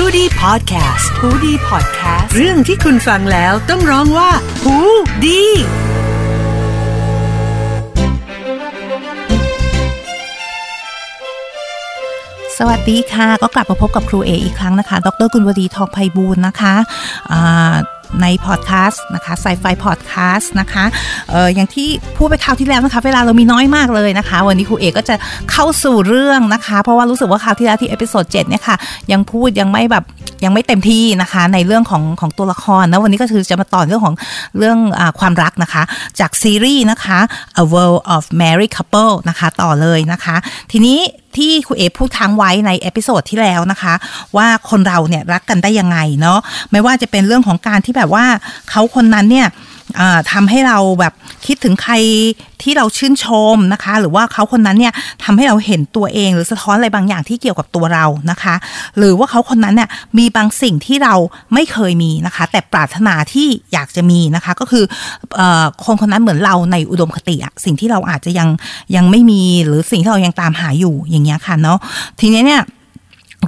Hoodie Podcast Hoodie Podcast เรื่องที่คุณฟังแล้วต้องร้องว่าหูดีสวัสดีค่ะก็กลับมาพบกับครูเออีกครั้งนะคะดร.กุลวดี ทองไพบูลย์นะคะในพอดแคสต์นะคะ Sci-Fi Podcast นะคะอย่างที่พูดไปคราวที่แล้วนะคะเวลาเรามีน้อยมากเลยนะคะวันนี้ครูเอกก็จะเข้าสู่เรื่องนะคะเพราะว่ารู้สึกว่าคราวที่แล้วที่เอพิโซด 7เนี่ยค่ะยังพูดยังไม่เต็มที่นะคะในเรื่องของตัวละครนะวันนี้ก็คือจะมาต่อเรื่องของความรักนะคะจากซีรีส์นะคะ A World of Married Couple นะคะต่อเลยนะคะทีนี้ที่ครูเอพูดค้างไว้ในเอพิโซดที่แล้วนะคะว่าคนเราเนี่ยรักกันได้ยังไงเนาะไม่ว่าจะเป็นเรื่องของการที่แบบว่าเขาคนนั้นเนี่ยทำให้เราแบบคิดถึงใครที่เราชื่นชมนะคะหรือว่าเขาคนนั้นเนี่ยทำให้เราเห็นตัวเองหรือสะท้อนอะไรบางอย่างที่เกี่ยวกับตัวเรานะคะหรือว่าเขาคนนั้นเนี่ยมีบางสิ่งที่เราไม่เคยมีนะคะแต่ปรารถนาที่อยากจะมีนะคะก็คือคนคนนั้นเหมือนเราในอุดมคติอะสิ่งที่เราอาจจะยังไม่มีหรือสิ่งที่เรายังตามหาอยู่อย่างเงี้ยค่ะเนาะทีนี้เนี่ย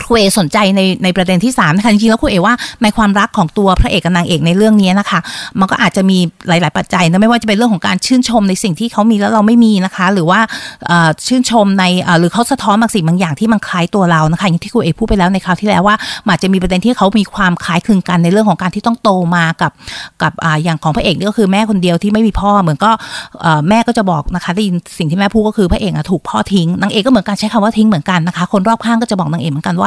ครูเอสนใจในประเด็นที่3นะคะจริงๆแล้วครูเอว่าในความรักของตัวพระเอกกับนางเอกในเรื่องนี้นะคะมันก็อาจจะมีหลายๆปัจจัยนะไม่ว่าจะเป็นเรื่องของการชื่นชมในสิ่งที่เขามีแล้วเราไม่มีนะคะหรือว่าชื่นชมในหรือเขาสะท้อนบางสิ่งบางอย่างที่มันคล้ายตัวเรานะคะอย่างที่ครูเอพูดไปแล้วในคราวที่แล้วว่าอาจจะมีประเด็นที่เขามีความคล้ายคลึงกันในเรื่องของการที่ต้องโตมากับอย่างของพระเอกนี่ก็คือแม่คนเดียวที่ไม่มีพ่อเหมือนก็แม่ก็จะบอกนะคะได้ยินสิ่งที่แม่พูดก็คือพระเอกถูกพ่อทิ้งนางเอกก็เหมือนกันใช้คำว่าทิ้งเหมือนกันนะคะคนรอบข้างก็จะบอกนางเอกเหมือนกันว่า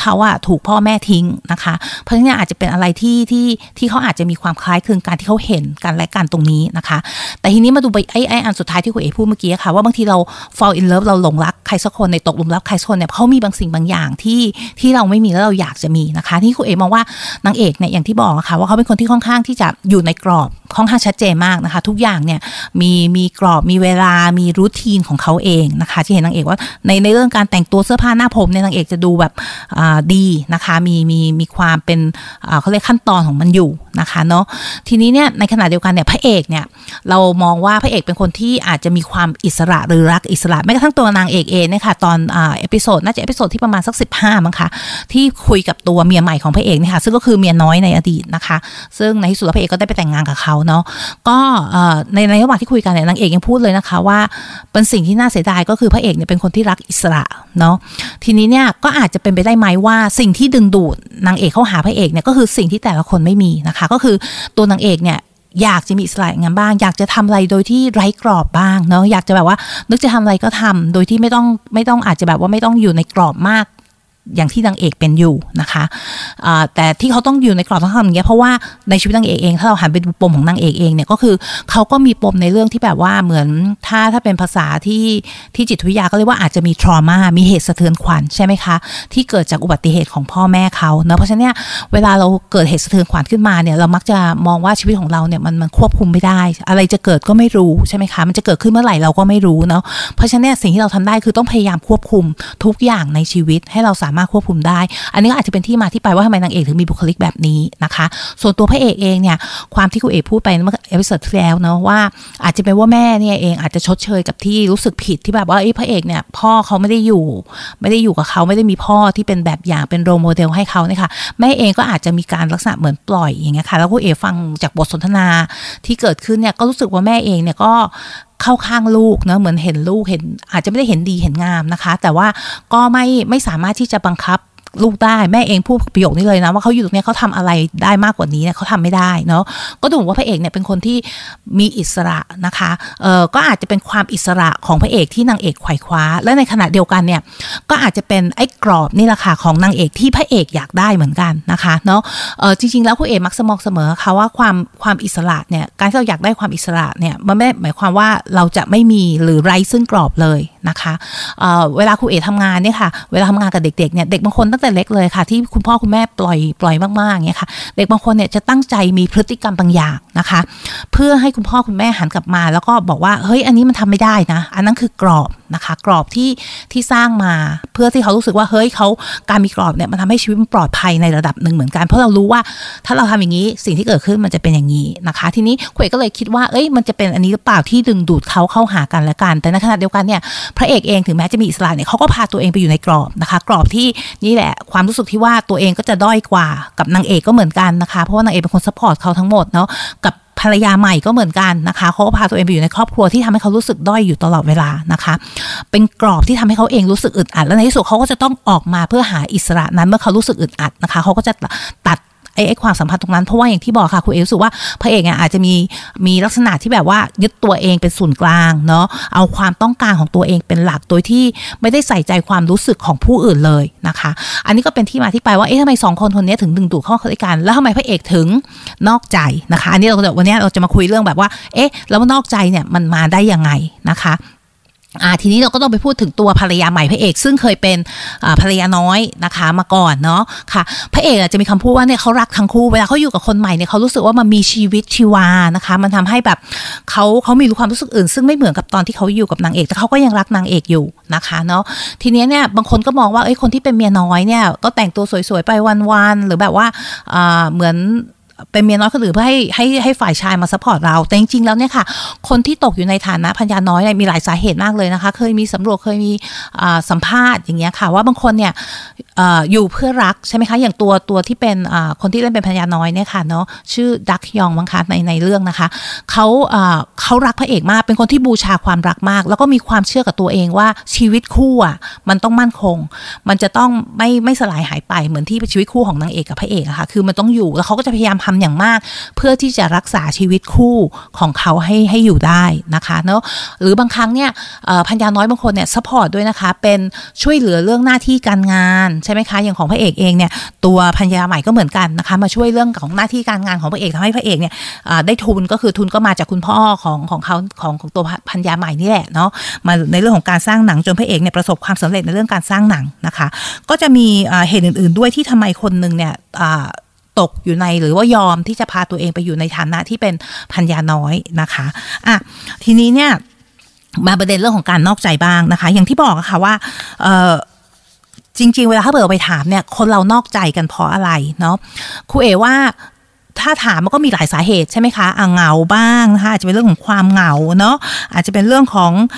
เขาถูกพ่อแม่ทิ้งนะคะเพราะฉะนั้นอาจจะเป็นอะไรที่เขาอาจจะมีความคล้ายคลึงกันที่เขาเห็นกันและกันตรงนี้นะคะแต่ทีนี้มาดูไปไอ้อันสุดท้ายที่คุณเอ๋พูดเมื่อกี้ค่ะว่าบางทีเรา fall in love เราหลงรักใครสักคนในตกหลุมรักใครสักคนเนี่ยเขามีบางสิ่งบางอย่างที่เราไม่มีแล้วเราอยากจะมีนะคะที่คุณเอ๋มองว่านางเอกเนี่ยอย่างที่บอกค่ะว่าเขาเป็นคนที่ค่อนข้างที่จะอยู่ในกรอบค่อนข้างชัดเจนมากนะคะทุกอย่างเนี่ยมีกรอบมีเวลามีรูทีนของเขาเองนะคะที่เห็นนางเอกว่าในเรื่องการแต่งตัวเสื้อผ้าหน้าผมเนี่ยนางเอกจะดูแบบดีนะคะมีความเป็นเขาเรียกขั้นตอนของมันอยู่นะคะเนาะทีนี้เนี่ยในขณะเดียวกันเนี่ยพระเอกเนี่ยเรามองว่าพระเอกเป็นคนที่อาจจะมีความอิสระหรือรักอิสระแม้กระทั่งตัวนางเอกเองเนี่ยค่ะตอนเอพิโซดน่าจะเอพิโซดที่ประมาณสัก15มั้งค่ะที่คุยกับตัวเมียใหม่ของพระเอกเนี่ยค่ะซึ่งก็คือเมียน้อยในอดีตนะคะซึ่งในที่สุดพระเอกก็ได้ไปแต่งงานกับเขาเนาะก็ในระหว่างที่คุยกันเนี่ยนางเอกยังพูดเลยนะคะว่าเป็นสิ่งที่น่าเสียดายก็คือพระเอกเนี่ยเป็นคนที่รักอิสระเนาะทีนี้เนี่ยก็อาจจะเป็นไปได้ไหมว่าสิ่งที่ดึงดูดนางเอกเข้าหาพระเอกเนี่ยก็คือสิ่งที่แต่ละคนไม่มีนะคะก็คือตัวนางเอกเนี่ยอยากจะมีอิสระงานบ้างอยากจะทำอะไรโดยที่ไร้กรอบบ้างเนาะอยากจะแบบว่านึกจะทำอะไรก็ทำโดยที่ไม่ต้องอาจจะแบบว่าไม่ต้องอยู่ในกรอบมากอย่างที่นางเอกเป็นอยู่นะคะแต่ที่เขาต้องอยู่ในกรอบต้องทำอย่างเงี้ยเพราะว่าในชีวิตนางเอกเองถ้าเราหันไปดูปมของนางเอกเองเนี่ยก็คือเขาก็มีปมในเรื่องที่แบบว่าเหมือนถ้าเป็นภาษาที่จิตวิทยาก็เรียกว่าอาจจะมีทรอมามีเหตุสะเทือนขวัญใช่ไหมคะที่เกิดจากอุบัติเหตุของพ่อแม่เขาเนาะเพราะฉะนั้นเนี่ยเวลาเราเกิดเหตุสะเทือนขวัญขึ้นมาเนี่ยเรามักจะมองว่าชีวิตของเราเนี่ยมันควบคุมไม่ได้อะไรจะเกิดก็ไม่รู้ใช่ไหมคะมันจะเกิดขึ้นเมื่อไหร่เราก็ไม่รู้เนาะเพราะฉะนั้นสิ่งที่เราทำได้คือต้องพยายามควบคุมทุกอย่างในชีวิตให้เรามากควบคุมได้อันนี้ก็อาจจะเป็นที่มาที่ไปว่าทำไมนางเอกถึงมีบุคลิกแบบนี้นะคะส่วนตัวพระเอกเองเนี่ยความที่คุณเอกพูดไปเมื่อเอพิโซดที่แล้วเนาะว่าอาจจะเป็นว่าแม่เนี่ยเองอาจจะชดเชยกับที่รู้สึกผิดที่แบบว่าพระเอกเนี่ยพ่อเขาไม่ได้อยู่กับเขาไม่ได้มีพ่อที่เป็นแบบอย่างเป็นโรลโมเดลให้เขาเนี่ยค่ะแม่เองก็อาจจะมีการลักษณะเหมือนปล่อยอย่างเงี้ยค่ะแล้วคุณเอกฟังจากบทสนทนาที่เกิดขึ้นเนี่ยก็รู้สึกว่าแม่เองเนี่ยก็เข้าข้างลูกเนาะเหมือนเห็นลูกเห็นอาจจะไม่ได้เห็นดีเห็นงามนะคะแต่ว่าก็ไม่สามารถที่จะบังคับลูกได้แม่เองพูดประโยคนี้เลยนะว่าเขาอยู่ตรงนี้เขาทำอะไรได้มากกว่านี้เนี่ยเขาทำไม่ได้เนาะก็ดูว่าพระเอกเนี่ยเป็นคนที่มีอิสระนะคะก็อาจจะเป็นความอิสระของพระเอกที่นางเอกไขว่คว้าและในขณะเดียวกันเนี่ยก็อาจจะเป็นไอ้กรอบนี่แหละค่ะของนางเอกที่พระเอกอยากได้เหมือนกันนะคะเนาะจริงๆแล้วพระเอกมักจะมองเสมอค่ะว่าความอิสระเนี่ยการที่เราอยากได้ความอิสระเนี่ยมันไม่หมายความว่าเราจะไม่มีหรือไร้ซึ่งกรอบเลยนะคะเวลาครูเอกทำงานเนี่ยค่ะเวลาทำงานกับเด็กๆเนี่ยเด็กบางคนตั้งแต่เล็กเลยค่ะที่คุณพ่อคุณแม่ปล่อยมากๆอย่างเงี้ยค่ะเด็กบางคนเนี่ยจะตั้งใจมีพฤติกรรมบางอย่าง นะคะเพื่อให้คุณพ่อคุณแม่หันกลับมาแล้วก็บอกว่าเฮ้ยอันนี้มันทำไม่ได้นะอันนั้นคือกรอบนะคะกรอบที่สร้างมาเพื่อที่เขารู้สึกว่าเฮ้ยเขาการมีกรอบเนี่ยมันทำให้ชีวิตมันปลอดภัยในระดับหนึ่งเหมือนกันเพราะเรารู้ว่าถ้าเราทำอย่างนี้สิ่งที่เกิดขึ้นมันจะเป็นอย่างนี้นะคะทีนี้เขยก็เลยคิดว่าเอ้ยมันจะเป็นอันนี้หรือเปล่าที่ดึงดูดเขาเข้าหากันและกันแต่ในขณะเดียวกันเนี่ยพระเอกเองถึงแม้จะมีอิสระเนี่ยเขาก็พาตัวเองไปอยู่ในกรอบนะคะกรอบที่นี่แหละความรู้สึกที่ว่าตัวเองก็จะด้อยกว่ากับนางเอกก็เหมือนกันนะคะเพราะว่านางเอกเป็นคนซัพพอร์ตเขาทั้งหมดเนาะกับภรรยาใหม่ก็เหมือนกันนะคะเขาก็พาตัวเองไปอยู่ในครอบครัวที่ทำให้เขารู้สึกด้อยอยู่ตลอดเวลานะคะเป็นกรอบที่ทำให้เขาเองรู้สึกอึดอัดและในที่สุดเขาก็จะต้องออกมาเพื่อหาอิสระนั้นเมื่อเขารู้สึกอึดอัดนะคะเขาก็จะตัดไอ้ความสัมพันธ์ตรงนั้นเพราะว่าอย่างที่บอกค่ะคุณเอรู้สึกว่าพระเอกอาจจะมีลักษณะที่แบบว่ายึดตัวเองเป็นศูนย์กลางเนาะเอาความต้องการของตัวเองเป็นหลักโดยที่ไม่ได้ใส่ใจความรู้สึกของผู้อื่นเลยนะคะอันนี้ก็เป็นที่มาที่ไปว่าเอ๊ะทำไม2คนนี้ถึงดึงดูดเข้ากันแล้วทำไมพระเอกถึงนอกใจนะคะอันนี้เราวันนี้เราจะมาคุยเรื่องแบบว่าเอ๊ะแล้วนอกใจเนี่ยมันมาได้ยังไงนะคะทีนี้เราก็ต้องไปพูดถึงตัวภรรยาใหม่พระเอกซึ่งเคยเป็นภรรยาน้อยนะคะมาก่อนเนาะค่ะพระเอกจะมีคำพูดว่าเนี่ยเขารักทั้งคู่เวลาเขาอยู่กับคนใหม่เนี่ยเขารู้สึกว่ามันมีชีวิตชีวานะคะมันทำให้แบบเขามีความรู้สึกอื่นซึ่งไม่เหมือนกับตอนที่เขาอยู่กับนางเอกแต่เขาก็ยังรักนางเอกอยู่นะคะเนาะทีนี้เนี่ยบางคนก็มองว่าเอ้ยคนที่เป็นเมียน้อยเนี่ยก็แต่งตัวสวยๆไปวันๆหรือแบบว่าเหมือนเป็นเมียน้อยคนอื่นเพื่อให้ฝ่ายชายมาซัพพอร์ตเราแต่จริงๆแล้วเนี่ยค่ะคนที่ตกอยู่ในฐานะภรรยาน้อยเนี่ยมีหลายสาเหตุมากเลยนะคะเคยมีสำรวจเคยมีสัมภาษณ์อย่างเงี้ยค่ะว่าบางคนเนี่ยอยู่เพื่อรักใช่ไหมคะอย่างตัวที่เป็นคนที่เล่นเป็นภรรยาน้อยเนี่ยค่ะเนาะชื่อดักยองมั้งคะในเรื่องนะคะเขารักพระเอกมากเป็นคนที่บูชาความรักมากแล้วก็มีความเชื่อกับตัวเองว่าชีวิตคู่อ่ะมันต้องมั่นคงมันจะต้องไม่สลายหายไปเหมือนที่ชีวิตคู่ของนางเอกกับพระเอกอะค่ะคือมันต้องอยู่แล้วเขาก็จะพยายามทำอย่างมากเพื่อที่จะรักษาชีวิตคู่ของเขาให้อยู่ได้นะคะเนาะหรือบางครั้งเนี่ยภรรยาน้อยบางคนเนี่ยซัพพอร์ตด้วยนะคะเป็นช่วยเหลือเรื่องหน้าที่การงานใช่ไหมคะอย่างของพระเอกเองเนี่ยตัวภรรยาใหม่ก็เหมือนกันนะคะมาช่วยเรื่องของหน้าที่การงานของพระเอกทำให้พระเอกเนี่ยได้ทุนก็คือทุนก็มาจากคุณพ่อของเขาของตัวภรรยาใหม่นี่แหละเนาะมาในเรื่องของการสร้างหนังจนพระเอกเนี่ยประสบความสำเร็จในเรื่องการสร้างหนังนะคะก็จะมีเหตุอื่นๆด้วยที่ทำไมคนนึงเนี่ยตกอยู่ในหรือว่ายอมที่จะพาตัวเองไปอยู่ในฐานะที่เป็นภรรยาน้อยนะคะทีนี้เนี่ยมาประเด็นเรื่องของการนอกใจบ้างนะคะอย่างที่บอกค่ะว่าจริงๆเวลาถ้าเบิร์ไปถามเนี่ยคนเรานอกใจกันเพราะอะไรเนาะครูเอว่าถ้าถามมันก็มีหลายสาเหตุใช่ไหมคะเหงาบ้างนะคะอาจจะเป็นเรื่องของความเหงาเนาะอาจจะเป็นเรื่องของ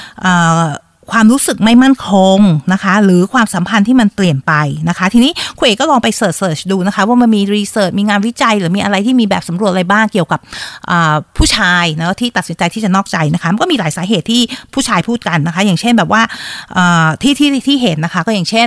ความรู้สึกไม่มั่นคงนะคะหรือความสัมพันธ์ที่มันเปลี่ยนไปนะคะทีนี้คุณเอกก็ลองไปเสิร์ชดูนะคะว่ามันมีรีเสิร์ชมีงานวิจัยหรือมีอะไรที่มีแบบสำรวจอะไรบ้างเกี่ยวกับผู้ชายเนาะที่ตัดสินใจที่จะนอกใจนะคะมันก็มีหลายสาเหตุที่ผู้ชายพูดกันนะคะอย่างเช่นแบบว่าที่เห็นนะคะก็อย่างเช่น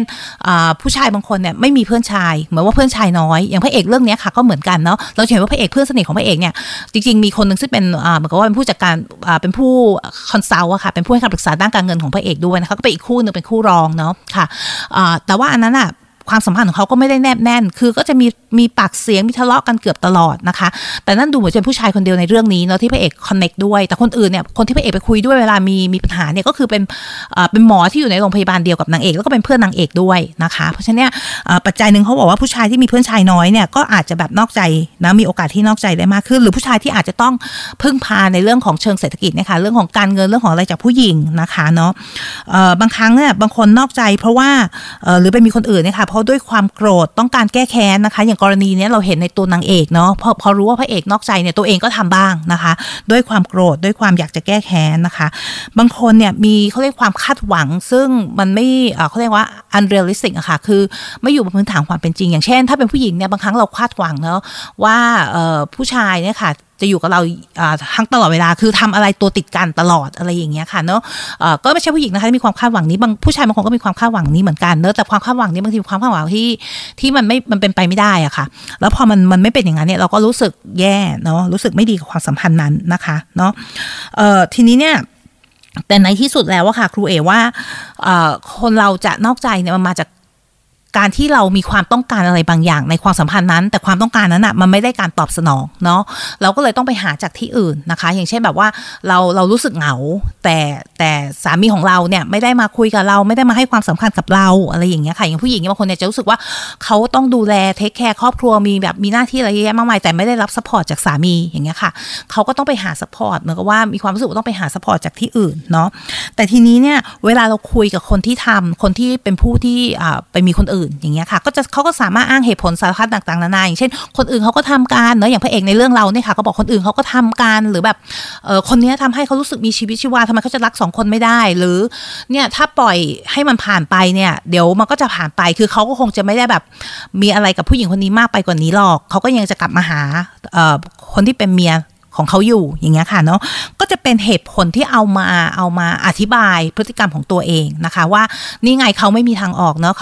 ผู้ชายบางคนเนี่ยไม่มีเพื่อนชายเหมือนว่าเพื่อนชายน้อยอย่างพระเอกเรื่องนี้ค่ะก็เหมือนกันเนาะเราเห็นว่าพระเอกเพื่อนสนิทของพระเอกเนี่ยจริงๆมีคนนึงซึ่งเป็นเหมือนกับว่าเป็นผู้จัดการเป็นผู้คอนซัลท์ค่ะเป็นผู้ให้คำปรึกษาด้านการเงินของพระเอกด้วยนะคะก็เป็นอีกคู่หนึ่งเป็นคู่รองเนาะค่ะแต่ว่าอันนั้นอะความสัมพันธ์ของเขาก็ไม่ได้แนบแน่นคือก็จะมีปากเสียงมีทะเลาะกันเกือบตลอดนะคะแต่นั่นดูเหมือนจะเป็นผู้ชายคนเดียวในเรื่องนี้เนาะที่พระเอกคอนเนคด้วยแต่คนอื่นเนี่ยคนที่พระเอกไปคุยด้วยเวลามีปัญหาเนี่ยก็คือเป็นหมอที่อยู่ในโรงพยาบาลเดียวกับนางเอกแล้วก็เป็นเพื่อนนางเอกด้วยนะคะเพราะฉะนั้นเนี่ยปัจจัยหนึ่งเขาบอกว่าผู้ชายที่มีเพื่อนชายน้อยเนี่ยก็อาจจะแบบนอกใจนะมีโอกาสที่นอกใจได้มากขึ้นหรือผู้ชายที่อาจจะต้องพึ่งพาในเรื่องของเชิงเศรษฐกิจนะคะเรื่องของการเงินเรื่องของอะไรจากผู้หญิงนะคะเนาะบางครั้งเนี่ยบางคนนอกใจเพราะว่าหรือไปมีคนอื่นเนี่ยค่ะด้วยความโกรธต้องการแก้แค้นนะคะอย่างกรณีนี้เราเห็นในตัวนางเอกเนาะพอรู้ว่าพระเอกนอกใจเนี่ยตัวเองก็ทำบ้างนะคะด้วยความโกรธด้วยความอยากจะแก้แค้นนะคะบางคนเนี่ยมีเขาเรียกความคาดหวังซึ่งมันไม่เขาเรียกว่า unrealistic อะค่ะคือไม่อยู่บนพื้นฐานความเป็นจริงอย่างเช่นถ้าเป็นผู้หญิงเนี่ยบางครั้งเราคาดหวังเนาะว่าผู้ชายเนี่ยค่ะจะอยู่กับเราทั้งตลอดเวลาคือทำอะไรตัวติดกันตลอดอะไรอย่างเงี้ยค่ะเนาะก็ไม่ใช่ผู้หญิงนะคะที่มีความคาดหวังนี้บางผู้ชายบางคนก็มีความคาดหวังนี้เหมือนกันเนาะแต่ความคาดหวังนี้บางทีความคาดหวังที่มันเป็นไปไม่ได้อะค่ะแล้วพอมันไม่เป็นอย่างนั้นเนี่ยเราก็รู้สึกแย่เนาะรู้สึกไม่ดีกับความสัมพันธ์นั้นนะคะเนาะทีนี้เนี่ยแต่ในที่สุดแล้วอะค่ะครูเอว่าคนเราจะนอกใจเนี่ยมันมาจาก การที่เรามีความต้องการอะไรบางอย่างในความสัมพันธ์นั้นแต่ความต้องการนั้นอ่ะมันไม่ได้การตอบสนองเนาะเราก็เลยต้องไปหาจากที่อื่นนะคะอย่างเช่นแบบว่าเรารู้สึกเหงาแต่สามีของเราเนี่ยไม่ได้มาคุยกับเราไม่ได้มาให้ความสำคัญกับเราอะไรอย่างเงี้ยค่ะอย่างผู้หญิงบางคนเนี่ยจะรู้สึกว่าเขาต้องดูแลเทคแคร์ครอบครัวมีแบบมีหน้าที่อะไรเยอะแยะมากมายแต่ไม่ได้รับซัพพอร์ตจากสามีอย่างเงี้ยค่ะเขาก็ต้องไปหาซัพพอร์ตเหมือนกับว่ามีความรู้สึกต้องไปหาซัพพอร์ตจากที่อื่นเนาะแต่ทีนี้เนี่ยเวลาเราคุยกับคนที่ทำคนที่เป็นผู้ที่ไปมีคนอื่นอย่างเงี้ยค่ะก็จะเขาก็สามารถอ้างเหตุผลสารพัดต่างๆนานาอย่างเช่นคนอื่นเขาก็ทำการเนาะอย่างพระเอกในเรื่องเราเนี่ยค่ะก็บอกคนอื่นเขาก็ทำการหรือแบบคนนี้ทำให้เขารู้สึกมีชีวิตชีวาทำไมเขาจะรักสองคนไม่ได้หรือเนี่ยถ้าปล่อยให้มันผ่านไปเนี่ยเดี๋ยวมันก็จะผ่านไปคือเขาก็คงจะไม่ได้แบบมีอะไรกับผู้หญิงคนนี้มากไปกว่านี้หรอกเขาก็ยังจะกลับมาหาคนที่เป็นเมียของเขาอยู่อย่างเงี้ยค่ะเนาะก็จะเป็นเหตุผลที่เอามาอธิบายพฤติกรรมของตัวเองนะคะว่านี่ไงเขาไม่มีทางออกเนาะ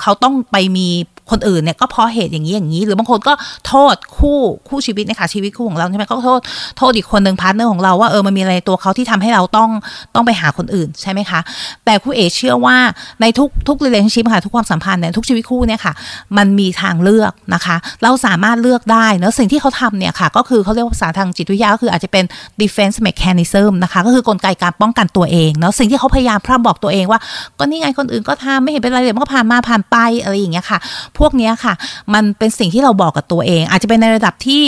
เขาต้องไปมีคนอื่นเนี่ยก็เพราะเหตุอย่างนี้อย่างนี้หรือบางคนก็โทษคู่ชีวิตนะคะชีวิตคู่ของเราใช่ไหมเขาโทษอีกคนหนึ่งพาร์ทเนอร์ของเราว่ามันมีอะไรตัวเขาที่ทำให้เราต้องไปหาคนอื่นใช่ไหมคะแต่คุณเอ๋เชื่อว่าในทุก relationship ค่ะทุกความสัมพันธ์เนี่ยทุกชีวิตคู่เนี่ยค่ะมันมีทางเลือกนะคะเราสามารถเลือกได้เนาะสิ่งที่เขาทำเนี่ยค่ะก็คือเขาเรียกว่าภาษาทางจิตวิทยาก็คืออาจจะเป็น defense mechanism นะคะก็คือกลไกการป้องกันตัวเองเนาะสิ่งที่เขาพยายามพร่ำบอกตัวเองว่าก็นี่ไงคนอื่นก็ทำไม่เห็นเป็นไรเดี๋ยวมันก็ผ่านมาผ่านไปอะไรอย่างเงี้ยค่ะพวกนี้ค่ะมันเป็นสิ่งที่เราบอกกับตัวเองอาจจะเป็นในระดับที่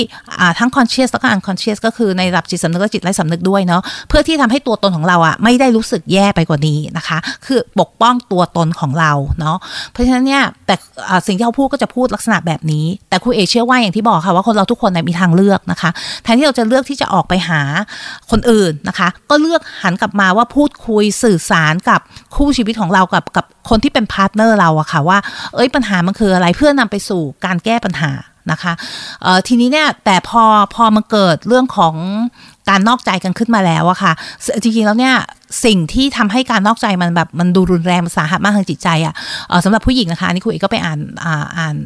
ทั้ง conscious และก็ unconscious ก็คือในระดับจิตสำนึกและจิตไร้สำนึกด้วยเนาะเพื่อที่ทำให้ตัวตนของเราอ่ะไม่ได้รู้สึกแย่ไปกว่านี้นะคะคือปกป้องตัวตนของเราเนาะเพราะฉะนั้นเนี่ยแต่สิ่งที่เขาพูดก็จะพูดลักษณะแบบนี้แต่ครูเอเชื่อว่าอย่างที่บอกค่ะว่าคนเราทุกคนมีทางเลือกนะคะแทนที่เราจะเลือกที่จะออกไปหาคนอื่นนะคะก็เลือกหันกลับมาว่าพูดคุยสื่อสารกับคู่ชีวิตของเรากับคนที่เป็นพาร์ทเนอร์เราอะค่ะว่าปัญหามันคืออะไรเพื่อนำไปสู่การแก้ปัญหานะคะทีนี้เนี่ยแต่พอมันเกิดเรื่องของการนอกใจกันขึ้นมาแล้วอะค่ะจริงๆแล้วเนี่ยสิ่งที่ทำให้การนอกใจมันแบบมันดูรุนแรงสาหัสมากทางจิตใจอะสำหรับผู้หญิงนะคะอันนี้คุณเอกก็ไปอ่าน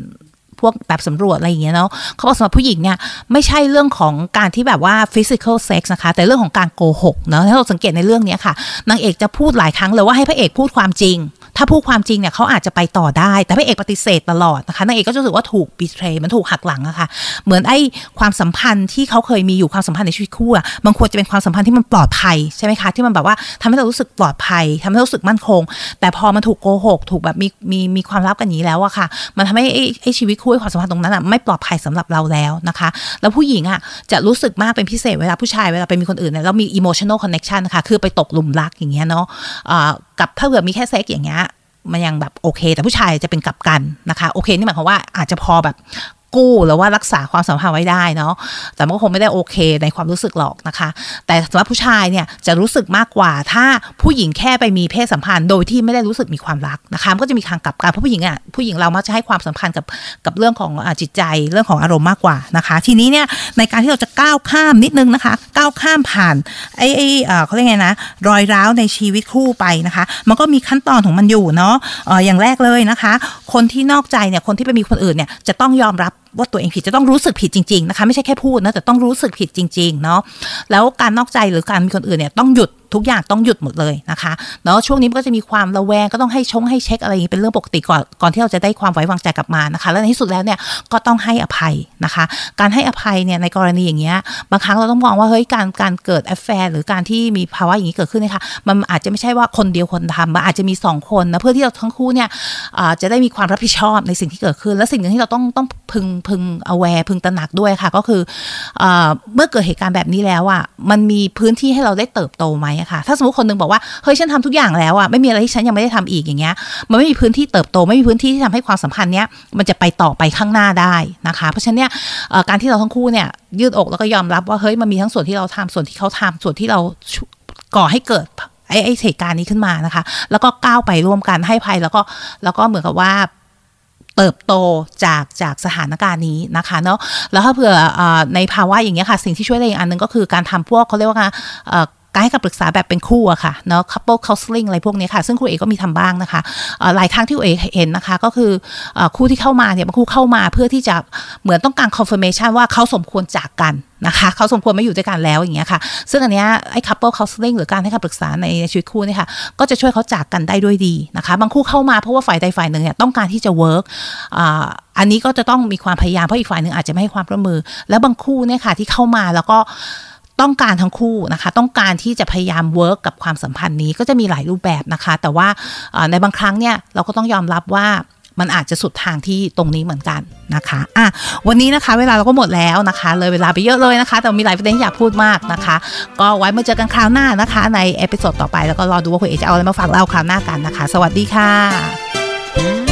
พวกแบบสำรวจอะไรอย่างเงี้ยเนาะเขาบอกสำหรับผู้หญิงเนี่ยไม่ใช่เรื่องของการที่แบบว่า physical sex นะคะแต่เรื่องของการโกหกเนาะถ้าเราสังเกตในเรื่องนี้ค่ะนางเอกจะพูดหลายครั้งเลยว่าให้พระเอกพูดความจริงถ้าพูดความจริงเนี่ยเขาอาจจะไปต่อได้แต่พระเอกปฏิเสธตลอดนะคะนางเอกก็จะรู้สึกว่าถูกบีเทรย์มันถูกหักหลังอะค่ะเหมือนไอ้ความสัมพันธ์ที่เขาเคยมีอยู่ความสัมพันธ์ในชีวิตคู่อะมันควรจะเป็นความสัมพันธ์ที่มันปลอดภัยใช่ไหมคะที่มันแบบว่าทำให้เรารู้สึกปลอดภัยทำให้เรารู้สึกมั่นคงแต่พอมันถูกโกหกถูกแบบมีความลับกันอย่างนี้แล้วอะค่ะมันทำให้ไอ้ชีวิตคู่ความสัมพันธ์ตรงนั้นอะไม่ปลอดภัยสำหรับเราแล้วนะคะแล้วผู้หญิงอะจะรู้สึกมากเป็นพิเศษเวลาผู้ชายเวลาไปมีคนอื่นเนี่ยแล้วมี emotional connection นะคะคือไปตกหลุมรักอย่างเงี้ยเนาะกับถ้าเกิดมีแค่เซ็กอย่างเงี้ยมันยังแบบโอเคแต่ผู้ชายจะเป็นกลับกันนะคะโอเคนี่หมายความว่าอาจจะพอแบบกู้หรือว่ารักษาความสัมพันธ์ไว้ได้เนาะแต่มันก็คงไม่ได้โอเคในความรู้สึกหรอกนะคะแต่สำหรับผู้ชายเนี่ยจะรู้สึกมากกว่าถ้าผู้หญิงแค่ไปมีเพศสัมพันธ์โดยที่ไม่ได้รู้สึกมีความรักนะคะมันก็จะมีทางกลับกันเพราะผู้หญิงเรามักจะให้ความสำคัญกับเรื่องของจิตใจเรื่องของอารมณ์มากกว่านะคะทีนี้เนี่ยในการที่เราจะก้าวข้ามนิดนึงนะคะก้าวข้ามผ่านเขาเรียกไงนะรอยร้าวในชีวิตคู่ไปนะคะมันก็มีขั้นตอนของมันอยู่เนาะอย่างแรกเลยนะคะคนที่นอกใจเนี่ยคนที่ไปมีคนอื่นเนี่ยจะต้องยอมรับว่าตัวเองผิดจะต้องรู้สึกผิดจริงๆนะคะไม่ใช่แค่พูดนะแต่ต้องรู้สึกผิดจริงๆเนาะแล้วการนอกใจหรือการมีคนอื่นเนี่ยต้องหยุดทุกอย่างต้องหยุดหมดเลยนะคะเนาะช่วงนี้ก็จะมีความระแวงก็ต้องให้เช็คอะไรอย่างนี้เป็นเรื่องปกติก่อนที่เราจะได้ความไว้วางใจกลับมานะคะและในที่สุดแล้วเนี่ยก็ต้องให้อภัยนะคะการให้อภัยเนี่ยในกรณีอย่างเงี้ยบางครั้งเราต้องมองว่าเฮ้ยการเกิดแอฟแฟร์หรือการที่มีภาวะอย่างนี้เกิดขึ้นนะคะมันอาจจะไม่ใช่ว่าคนเดียวคนทำมันอาจจะมี2คนนะเพื่อที่เราทั้งคู่เนี่ยจะได้มีความรับผิดชอบในสิ่งที่เกิดขึ้นและสิ่งนึงที่เราต้องพึง aware พึงตระหนักด้วยค่ะก็คือเมื่อเกิดเหตุการณ์แบบนี้แล้วอ่ะมันมีพื้นที่ให้เราได้เติบโตไหมค่ะถ้าสมมติคนนึงบอกว่าเฮ้ยฉันทำทุกอย่างแล้วอ่ะไม่มีอะไรที่ฉันยังไม่ได้ทำอีกอย่างเงี้ยมันไม่มีพื้นที่เติบโตไม่มีพื้นที่ที่ทำให้ความสัมพันธ์เนี้ยมันจะไปต่อไปข้างหน้าได้นะคะเพราะฉะนั้นเนี่ยการที่เราทั้งคู่เนี่ยยืดอกแล้วก็ยอมรับว่าเฮ้ยมันมีทั้งส่วนที่เราทำส่วนที่เขาทำส่วนที่เราก่อให้เกิดไอ้เหตุการณ์นี้ขึ้นมานะคะแล้วก็ก้าวไปร่วมกันให้ภัยแล้วก็เหมือนกับว่าเติบโตจากสถานการณ์นี้นะคะเนาะแล้วถ้าเผื่อในภาวะอย่างเงี้ยค่ะสิ่งที่ช่วยได้อีกอันนึงก็คือการทำพวกเขาเรียกว่า การให้คำปรึกษาแบบเป็นคู่อะค่ะเนาะ couple counseling อะไรพวกนี้ค่ะซึ่งครูเอกก็มีทำบ้างนะคะหลายครั้งที่ครูเอกเห็นนะคะก็คือคู่ที่เข้ามาเนี่ยบางคู่เข้ามาเพื่อที่จะเหมือนต้องการ confirmation ว่าเขาสมควรจากกันนะคะเขาสมควรไม่อยู่ด้วยกันแล้วอย่างเงี้ยค่ะซึ่งอันเนี้ยไอ้ couple counseling หรือการให้คำปรึกษาในชีวิตคู่เนี่ยค่ะก็จะช่วยเขาจากกันได้ด้วยดีนะคะบางคู่เข้ามาเพราะว่าฝ่ายใดฝ่ายหนึ่งเนี่ยต้องการที่จะ work อันนี้ก็จะต้องมีความพยายามเพราะอีกฝ่ายหนึ่งอาจจะไม่ให้ความร่วมมือแล้วบางคู่เนี่ยค่ะที่เข้ามาแล้วก็ต้องการทั้งคู่นะคะต้องการที่จะพยายามเวิร์กกับความสัมพันธ์นี้ก็จะมีหลายรูปแบบนะคะแต่ว่าในบางครั้งเนี่ยเราก็ต้องยอมรับว่ามันอาจจะสุดทางที่ตรงนี้เหมือนกันนะคะอ่ะวันนี้นะคะเวลาเราก็หมดแล้วนะคะเลยเวลาไปเยอะเลยนะคะแต่มีหลายประเด็นอยากพูดมากนะคะก็ไว้มาเจอกันคราวหน้านะคะในเอพิโซดต่อไปแล้วก็รอดูว่าคุณเอ๋จะเอาอะไรมาฝากเราคราวหน้ากันนะคะสวัสดีค่ะ